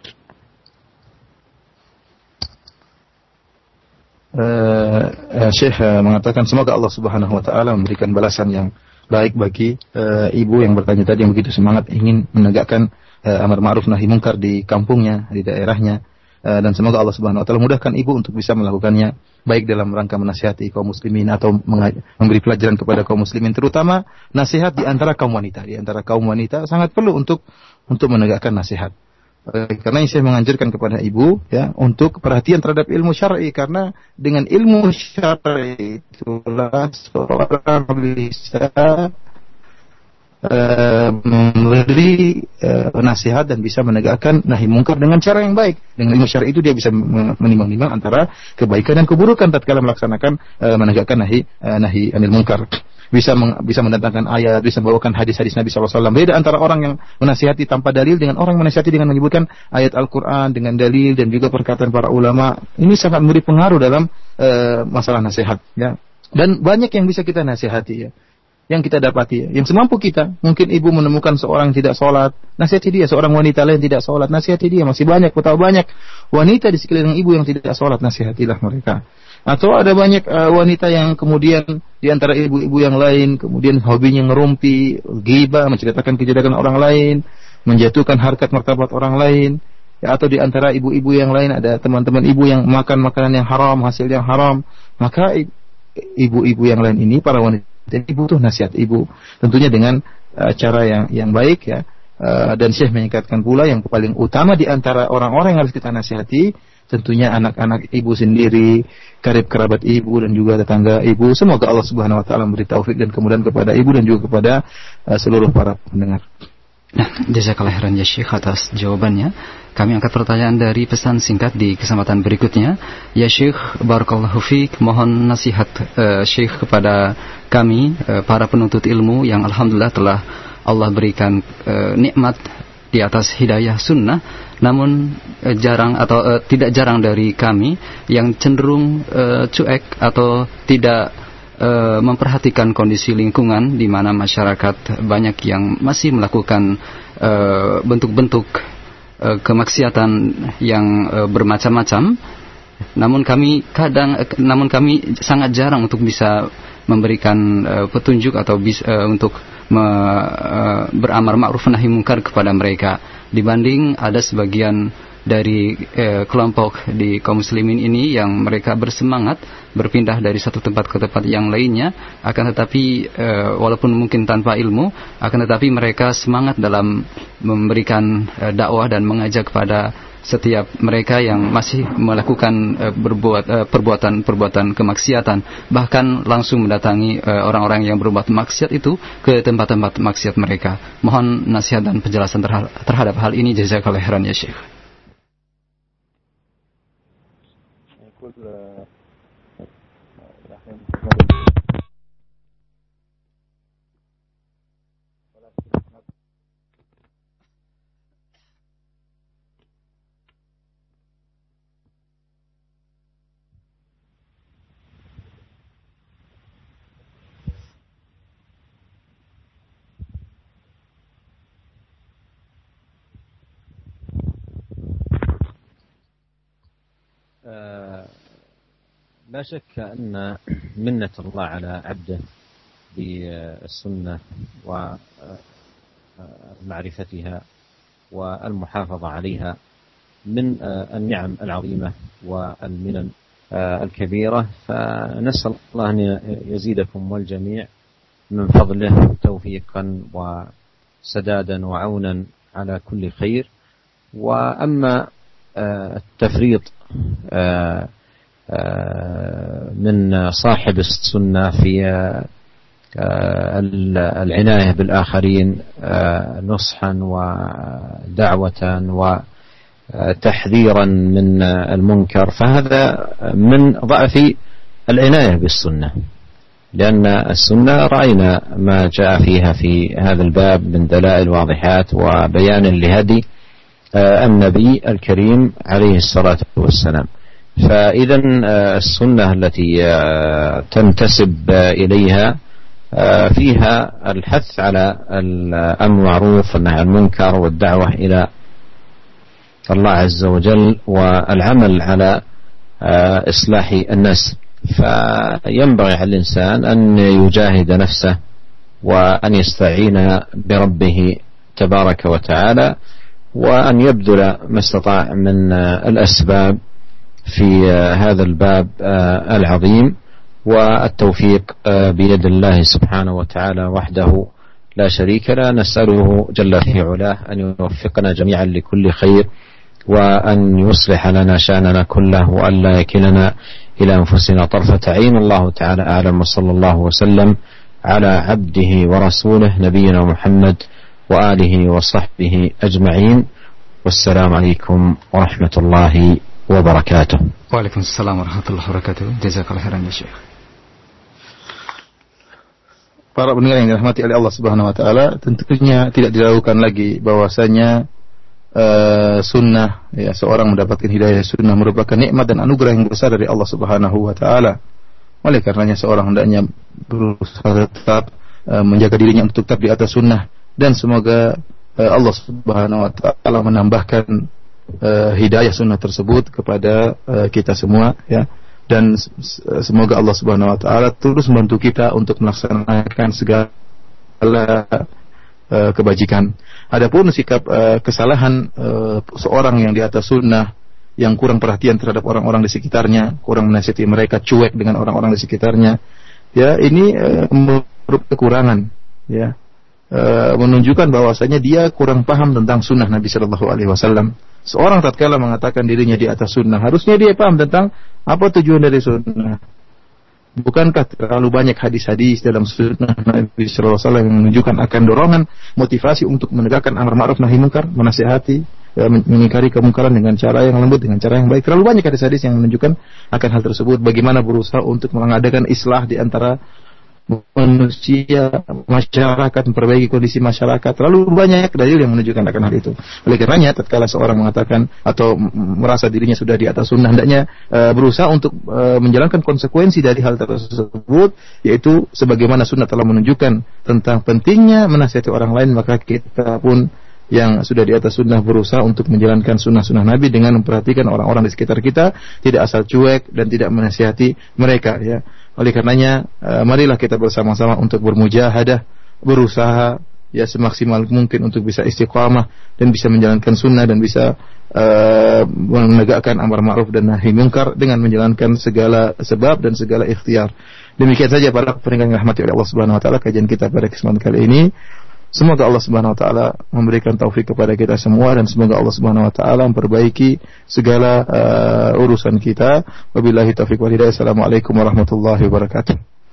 Uh, Syekh uh, mengatakan semoga Allah Subhanahu wa taala memberikan balasan yang baik bagi uh, ibu yang bertanya tadi, yang begitu semangat ingin menegakkan uh, amar ma'ruf nahi munkar di kampungnya, di daerahnya. Dan semoga Allah Subhanahu wa taala mudahkan ibu untuk bisa melakukannya, baik dalam rangka menasihati kaum muslimin atau mengaj- memberi pelajaran kepada kaum muslimin, terutama nasihat di antara kaum wanita. Di antara kaum wanita sangat perlu untuk untuk menegakkan nasihat. Oleh karena saya menganjurkan kepada ibu ya untuk perhatian terhadap ilmu syar'i, karena dengan ilmu syar'i itulah seorang bisa uh, memberi uh, nasihat dan bisa menegakkan nahi mungkar dengan cara yang baik. Dengan ilmu syar'i itu dia bisa menimbang-nimbang antara kebaikan dan keburukan tatkala melaksanakan uh, menegakkan nahi uh, nahi anil mungkar. Bisa meng, bisa mendatangkan ayat, bisa membawakan hadis-hadis Nabi sallallahu alaihi wasallam. Beda antara orang yang menasihati tanpa dalil dengan orang yang menasihati dengan menyebutkan ayat Al-Qur'an dengan dalil dan juga perkataan para ulama. Ini sangat memberi pengaruh dalam uh, masalah nasihat ya. Dan banyak yang bisa kita nasihati ya. Yang kita dapati ya. Yang semampu kita. Mungkin ibu menemukan seorang yang tidak sholat, nasihati dia. Seorang wanita lain tidak sholat, nasihati dia. Masih banyak, betapa banyak wanita di sekeliling ibu yang tidak sholat, nasihatilah mereka. Atau ada banyak uh, wanita yang kemudian di antara ibu-ibu yang lain, kemudian hobinya ngerumpi, ghibah, menceritakan kejelekan orang lain, menjatuhkan harkat martabat orang lain. Ya, atau di antara ibu-ibu yang lain ada teman-teman ibu yang makan makanan yang haram, hasil yang haram. Maka ibu-ibu yang lain ini, para wanita, ibu tuh nasihat ibu, tentunya dengan uh, cara yang yang baik ya. Uh, dan Syekh mengingatkan pula yang paling utama di antara orang-orang yang harus kita nasihati, tentunya anak-anak ibu sendiri, karib kerabat ibu dan juga tetangga ibu. Semoga Allah Subhanahu wa taala memberi taufik dan kemudahan kepada ibu dan juga kepada uh, seluruh para pendengar. Nah, jazakallahu khairan ya Syekh atas jawabannya. Kami angkat pertanyaan dari pesan singkat di kesempatan berikutnya. Ya Syekh, barakallahu fiik, mohon nasihat uh, Syekh kepada kami uh, para penuntut ilmu yang alhamdulillah telah Allah berikan uh, nikmat di atas hidayah sunnah, namun eh, jarang atau eh, tidak jarang dari kami yang cenderung eh, cuek atau tidak eh, memperhatikan kondisi lingkungan, di mana masyarakat banyak yang masih melakukan eh, bentuk-bentuk eh, kemaksiatan yang eh, bermacam-macam. Namun kami kadang, eh, namun kami sangat jarang untuk bisa memberikan uh, petunjuk atau bis, uh, untuk me, uh, beramar ma'ruf nahi mungkar kepada mereka, dibanding ada sebagian dari uh, kelompok di kaum muslimin ini yang mereka bersemangat berpindah dari satu tempat ke tempat yang lainnya, akan tetapi uh, walaupun mungkin tanpa ilmu, akan tetapi mereka semangat dalam memberikan uh, dakwah dan mengajak kepada setiap mereka yang masih melakukan uh, berbuat uh, perbuatan-perbuatan kemaksiatan, bahkan langsung mendatangi uh, orang-orang yang berbuat maksiat itu ke tempat-tempat maksiat mereka. Mohon nasihat dan penjelasan terha- terhadap hal ini, jazakallahu khairan ya Syekh. لا شك أن منة الله على عبده بالسنة ومعرفتها والمحافظة عليها من النعم العظيمة والمنن الكبيرة. فنسأل الله أن يزيدكم والجميع من فضله توفيقا وسدادا وعونا على كل خير. وأما التفريط من صاحب السنة في العناية بالآخرين نصحا ودعوة وتحذيرا من المنكر، فهذا من ضعف العناية بالسنة، لأن السنة رأينا ما جاء فيها في هذا الباب من دلائل واضحات وبيان لهدي النبي الكريم عليه الصلاة والسلام. فإذا السنة التي تنتسب إليها فيها الحث على الأمر معروف والنهي عن المنكر والدعوة إلى الله عز وجل والعمل على إصلاح الناس. فينبغي على الإنسان أن يجاهد نفسه وأن يستعين بربه تبارك وتعالى وأن يبذل ما استطاع من الأسباب في هذا الباب العظيم، والتوفيق بيد الله سبحانه وتعالى وحده لا شريك له. نسأله جل في علاه أن يوفقنا جميعا لكل خير، وأن يصلح لنا شأننا كله، وأن لا يكلنا إلى أنفسنا طرفة عين. الله تعالى أعلم، وصلى الله وسلم على عبده ورسوله نبينا محمد وآله وصحبه أجمعين، والسلام عليكم ورحمة الله وبركاته. وعليكم السلام ورحمة الله وبركاته. جزاك الله خيرا يا شيخ. Para pendengar yang dirahmati oleh Allah Subhanahu wa taala, tentunya tidak diragukan lagi bahwasanya uh, sunnah, ya, seorang mendapatkan hidayah sunnah merupakan nikmat dan anugerah yang besar dari Allah Subhanahu wa taala. Oleh karenanya seorang hendaknya berusaha tetap uh, menjaga dirinya untuk tetap di atas sunnah, dan semoga uh, Allah Subhanahu wa taala menambahkan uh, hidayah sunnah tersebut kepada uh, kita semua, ya. Dan semoga Allah Subhanahu wa taala terus membantu kita untuk melaksanakan segala uh, kebajikan. Adapun sikap uh, kesalahan uh, seorang yang di atas sunnah, yang kurang perhatian terhadap orang-orang di sekitarnya, kurang menasihati mereka, cuek dengan orang-orang di sekitarnya, ya, ini uh, merupakan kekurangan, ya. Uh, menunjukkan bahwasanya dia kurang paham tentang sunnah Nabi sallallahu alaihi wasallam. Seorang tatkala mengatakan dirinya di atas sunnah, harusnya dia paham tentang apa tujuan dari sunnah. Bukankah terlalu banyak hadis-hadis dalam sunnah Nabi sallallahu alaihi wasallam yang menunjukkan akan dorongan, motivasi untuk menegakkan amar ma'ruf nahi munkar, menasihati, ya, mengingkari kemungkaran dengan cara yang lembut, dengan cara yang baik. Terlalu banyak hadis-hadis yang menunjukkan akan hal tersebut. Bagaimana berusaha untuk mengadakan islah di antara manusia, masyarakat, memperbaiki kondisi masyarakat. Terlalu banyak dalil yang menunjukkan akan hal itu. Oleh karenanya tatkala seorang mengatakan atau merasa dirinya sudah di atas sunnah, hendaknya uh, berusaha untuk uh, menjalankan konsekuensi dari hal tersebut, yaitu sebagaimana sunnah telah menunjukkan tentang pentingnya menasihati orang lain, maka kita pun yang sudah di atas sunnah berusaha untuk menjalankan sunnah-sunnah Nabi dengan memperhatikan orang-orang di sekitar kita, tidak asal cuek dan tidak menasihati mereka, ya. Oleh karenanya eh, marilah kita bersama-sama untuk bermujahadah, berusaha, ya, semaksimal mungkin untuk bisa istiqamah dan bisa menjalankan sunnah, dan bisa eh, menegakkan amar ma'ruf dan nahi munkar dengan menjalankan segala sebab dan segala ikhtiar. Demikian saja para pendengar yang dirahmati oleh Allah Subhanahu wa taala kajian kita pada kesempatan kali ini. Semoga Allah Subhanahu wa taala memberikan taufik kepada kita semua, dan semoga Allah Subhanahu wa taala memperbaiki segala uh, urusan kita. Wabillahi taufik wal hidayah. Assalamualaikum warahmatullahi wabarakatuh.